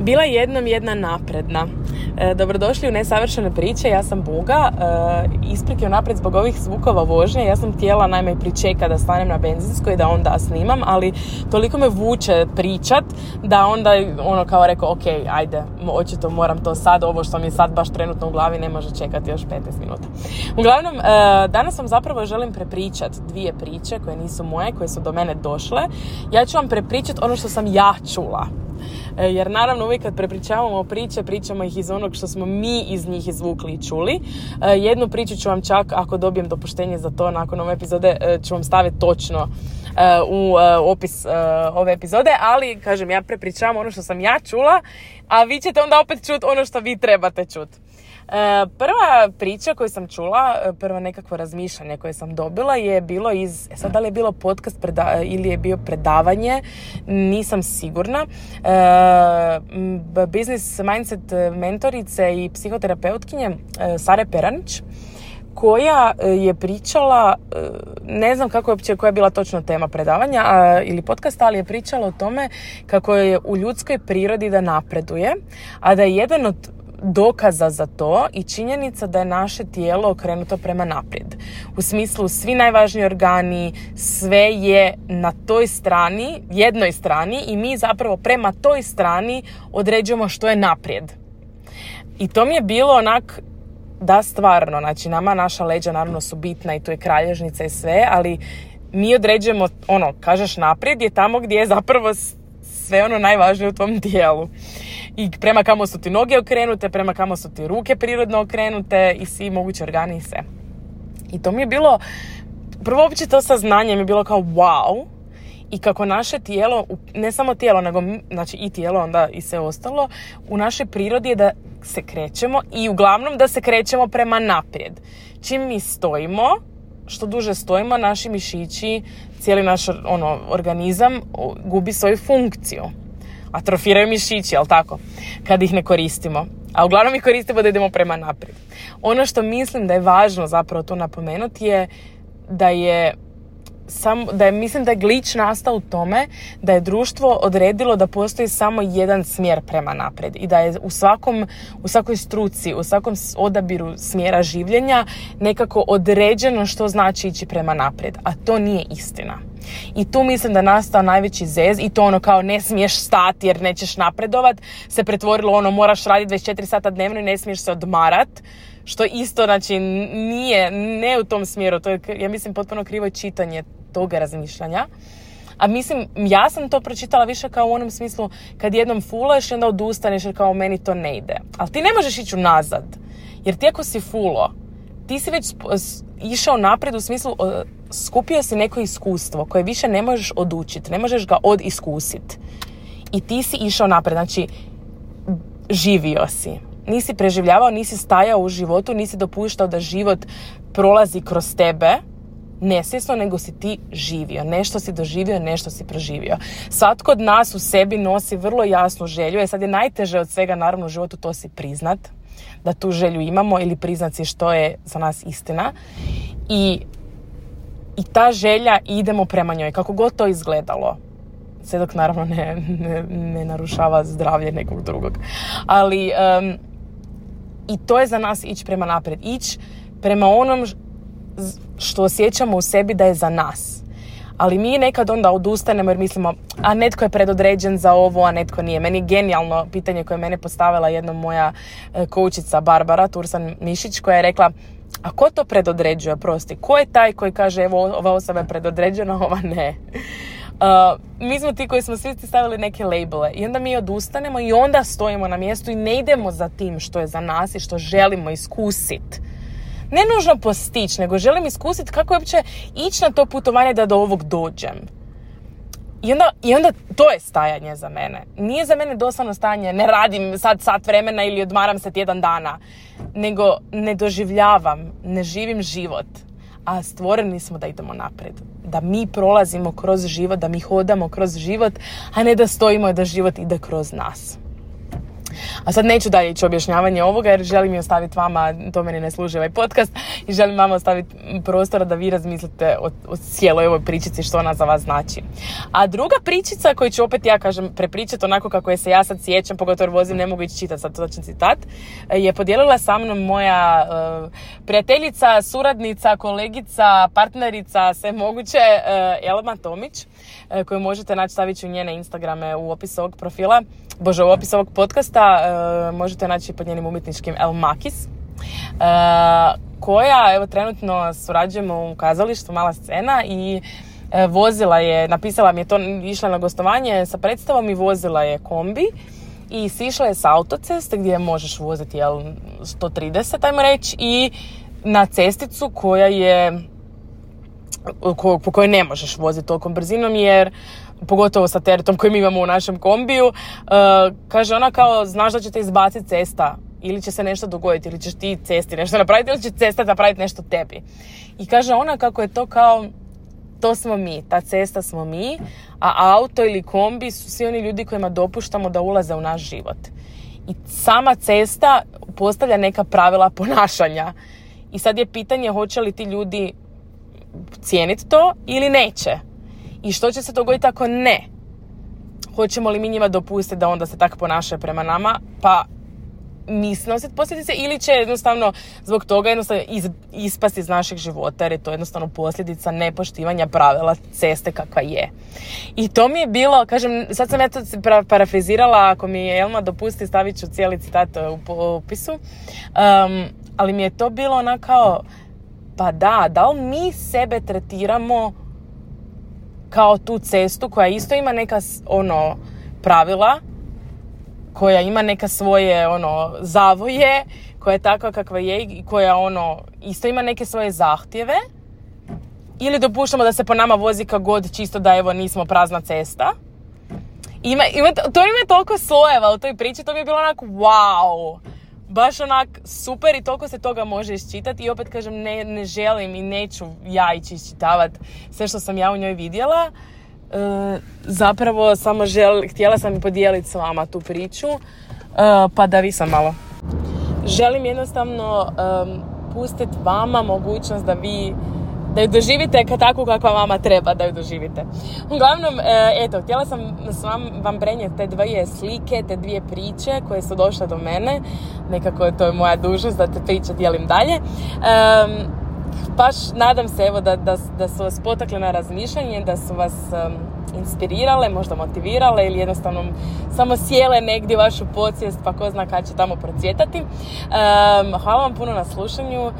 Bila je jednom jedna napredna. Dobrodošli u Nesavršene priče, ja sam Buga. Isprike unaprijed zbog ovih zvukova vožnje. Ja sam htjela najme pričekati da stanem na benzinsko i da onda snimam, ali toliko me vuče pričat da onda ono kao rekao, ok, ajde, očito moram to sad, ovo što mi je sad baš trenutno u glavi ne može čekati još 15 minuta. Uglavnom, danas vam zapravo želim prepričati dvije priče koje nisu moje, koje su do mene došle. Ja ću vam prepričati ono što sam ja čula. Jer naravno uvijek kad prepričavamo priče, pričamo ih iz onog što smo mi iz njih izvukli i čuli. Jednu priču ću vam čak, ako dobijem dopuštenje za to nakon ove epizode, ću vam staviti točno u opis ove epizode, ali kažem, ja prepričavam ono što sam ja čula, a vi ćete onda opet čuti ono što vi trebate čuti. Prva priča koju sam čula, prvo nekakvo razmišljanje koje sam dobila je bilo iz, sad da li je bilo podcast ili je bio predavanje, nisam sigurna, business mindset mentorice i psihoterapeutkinje Sare Peranić, koja je pričala, ne znam kako je uopće, koja je bila točno tema predavanja ili podcasta, ali je pričala o tome kako je u ljudskoj prirodi da napreduje, a da je jedan od dokaza za to i činjenica da je naše tijelo okrenuto prema naprijed. U smislu, svi najvažniji organi, sve je na toj strani, jednoj strani, i mi zapravo prema toj strani određujemo što je naprijed. I to mi je bilo onak, da stvarno, znači nama naša leđa naravno su bitna i tu je kralježnica i sve, ali mi određujemo, ono, kažeš naprijed je tamo gdje je zapravo sve ono najvažnije u tvom tijelu. I prema kamo su ti noge okrenute, prema kamo su ti ruke prirodno okrenute i svi mogući organi i sve. I to mi je bilo, prvo uopće to saznanje mi je bilo kao wow, i kako naše tijelo, ne samo tijelo, nego znači i tijelo onda i sve ostalo, u našoj prirodi je da se krećemo i uglavnom da se krećemo prema naprijed. Čim mi stojimo, što duže stojimo, naši mišići, cijeli naš ono, organizam gubi svoju funkciju. Atrofiraju mišići, jel tako? Kad ih ne koristimo. A uglavnom ih koristimo da idemo prema naprijed. Ono što mislim da je važno zapravo tu napomenuti je da je mislim da je glič nastao u tome da je društvo odredilo da postoji samo jedan smjer prema naprijed i da je u svakoj struci, u svakom odabiru smjera življenja nekako određeno što znači ići prema naprijed, a to nije istina. I tu mislim da nastao najveći zez i to ono kao ne smiješ stati jer nećeš napredovat, se pretvorilo ono moraš raditi 24 sata dnevno i ne smiješ se odmarat, što isto znači nije, ne u tom smjeru, to je ja mislim potpuno krivo čitanje toga razmišljanja. A mislim, ja sam to pročitala više kao u onom smislu kad jednom fulaš i onda odustaneš jer kao meni to ne ide. Ali ti ne možeš ići unazad jer ti ako si fulo, ti si već išao naprijed u smislu skupio si neko iskustvo koje više ne možeš odučiti, ne možeš ga odiskusiti. I ti si išao naprijed, znači živio si. Nisi preživljavao, nisi stajao u životu, nisi dopuštao da život prolazi kroz tebe nesvjesno, nego si ti živio. Nešto si doživio, nešto si proživio. Svatko od nas u sebi nosi vrlo jasnu želju. Sad je najteže od svega, naravno, u životu to si priznat. Da tu želju imamo ili priznat si što je za nas istina. I ta želja, idemo prema njoj. Kako god to izgledalo. Sve dok naravno ne narušava zdravlje nekog drugog. Ali i to je za nas ići prema naprijed. Ići prema onom što osjećamo u sebi da je za nas. Ali mi nekad onda odustanemo jer mislimo a netko je predodređen za ovo, a netko nije. Meni je genijalno pitanje koje je mene postavila jedna moja coachica Barbara Tursan Mišić koja je rekla a ko to predodređuje, prosti? Ko je taj koji kaže evo ova osoba je predodređena, ova ne? Mi smo ti koji smo svi stavili neke labele i onda mi odustanemo i onda stojimo na mjestu i ne idemo za tim što je za nas i što želimo iskusiti. Ne nužno postići, nego želim iskusiti kako je uopće ići na to putovanje da do ovog dođem. I onda to je stajanje za mene. Nije za mene doslovno stajanje, ne radim sad sat vremena ili odmaram se tjedan dana, nego ne doživljavam, ne živim život. A stvoreni smo da idemo naprijed. Da mi prolazimo kroz život, da mi hodamo kroz život, a ne da stojimo i da život ide kroz nas. A sad neću dalje ići objašnjavanje ovoga jer želim i ostaviti vama, to meni ne služi ovaj podcast, i želim vama ostaviti prostora da vi razmislite o cijeloj ovoj pričici što ona za vas znači. A druga pričica koju ću opet ja kažem prepričati onako kako je se ja sad sjećam, pogotovo vozim, ne mogu ići čitati sad točan citat, je podijelila sa mnom moja prijateljica, suradnica, kolegica, partnerica, sve moguće, Elma Tomić, koju možete naći, stavit ću njene Instagrame u opisu ovog profila, u opisu ovog podcasta, možete naći pod njenim umjetničkim El Makis, koja, evo, trenutno surađujemo u kazalištu Mala scena i vozila je, napisala mi je to, išla na gostovanje sa predstavom i vozila je kombi i sišla je s autoceste gdje možeš voziti 130, ajmo reći, i na cesticu koja je, po kojoj ne možeš voziti tolikom brzinom, jer pogotovo sa teretom koji mi imamo u našem kombiju, kaže ona kao, znaš da će te izbaciti cesta ili će se nešto dogoditi, ili ćeš ti cesti nešto napraviti, ili će cesta napraviti nešto tebi. I kaže ona kako je to kao, to smo mi, ta cesta smo mi, a auto ili kombi su svi oni ljudi kojima dopuštamo da ulaze u naš život. I sama cesta postavlja neka pravila ponašanja. I sad je pitanje hoće li ti ljudi cijeniti to ili neće. I što će se dogoditi ako ne? Hoćemo li mi njima dopustiti da onda se tako ponašaju prema nama, pa mi snositi posljedice, ili će jednostavno zbog toga jednostavno ispasti iz našeg života, jer je to jednostavno posljedica nepoštivanja pravila ceste kakva je. I to mi je bilo, kažem, sad sam ja to parafrizirala, ako mi je Elma dopusti stavit ću cijeli citat u opisu, ali mi je to bilo ona kao, pa da li mi sebe tretiramo kao tu cestu koja isto ima neka ono pravila, koja ima neka svoje ono zavoje, koja je takva kakva je i koja ono isto ima neke svoje zahtjeve, ili dopuštamo da se po nama vozi kako god, čisto da evo nismo prazna cesta. To ima toliko slojeva u toj priči, to mi je bilo onako wow, baš onak super, i toliko se toga može iščitati. I opet kažem, ne želim i neću ja ići iščitavati sve što sam ja u njoj vidjela. Zapravo samo htjela sam podijeliti s vama tu priču, pa da vi sam malo želim jednostavno pustiti vama mogućnost da vi da ju doživite tako kakva vama treba da ju doživite. Uglavnom, eto, htjela sam vam prenijeti te dvije slike, te dvije priče koje su došle do mene. Nekako je to moja dužnost da te priče dijelim dalje. Baš nadam se evo da su vas potakle na razmišljanje, da su vas inspirirale, možda motivirale, ili jednostavno samo sjele negdje vašu podsvijest, pa ko zna kad će tamo procvjetati. Hvala vam puno na slušanju.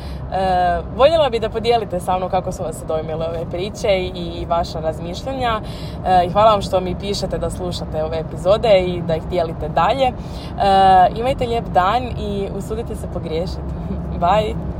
Voljela bi da podijelite sa mnom kako su vas dojmile ove priče i vaša razmišljanja. I hvala vam što mi pišete da slušate ove epizode i da ih dijelite dalje. Imajte lijep dan i usudite se pogriješiti. Bye!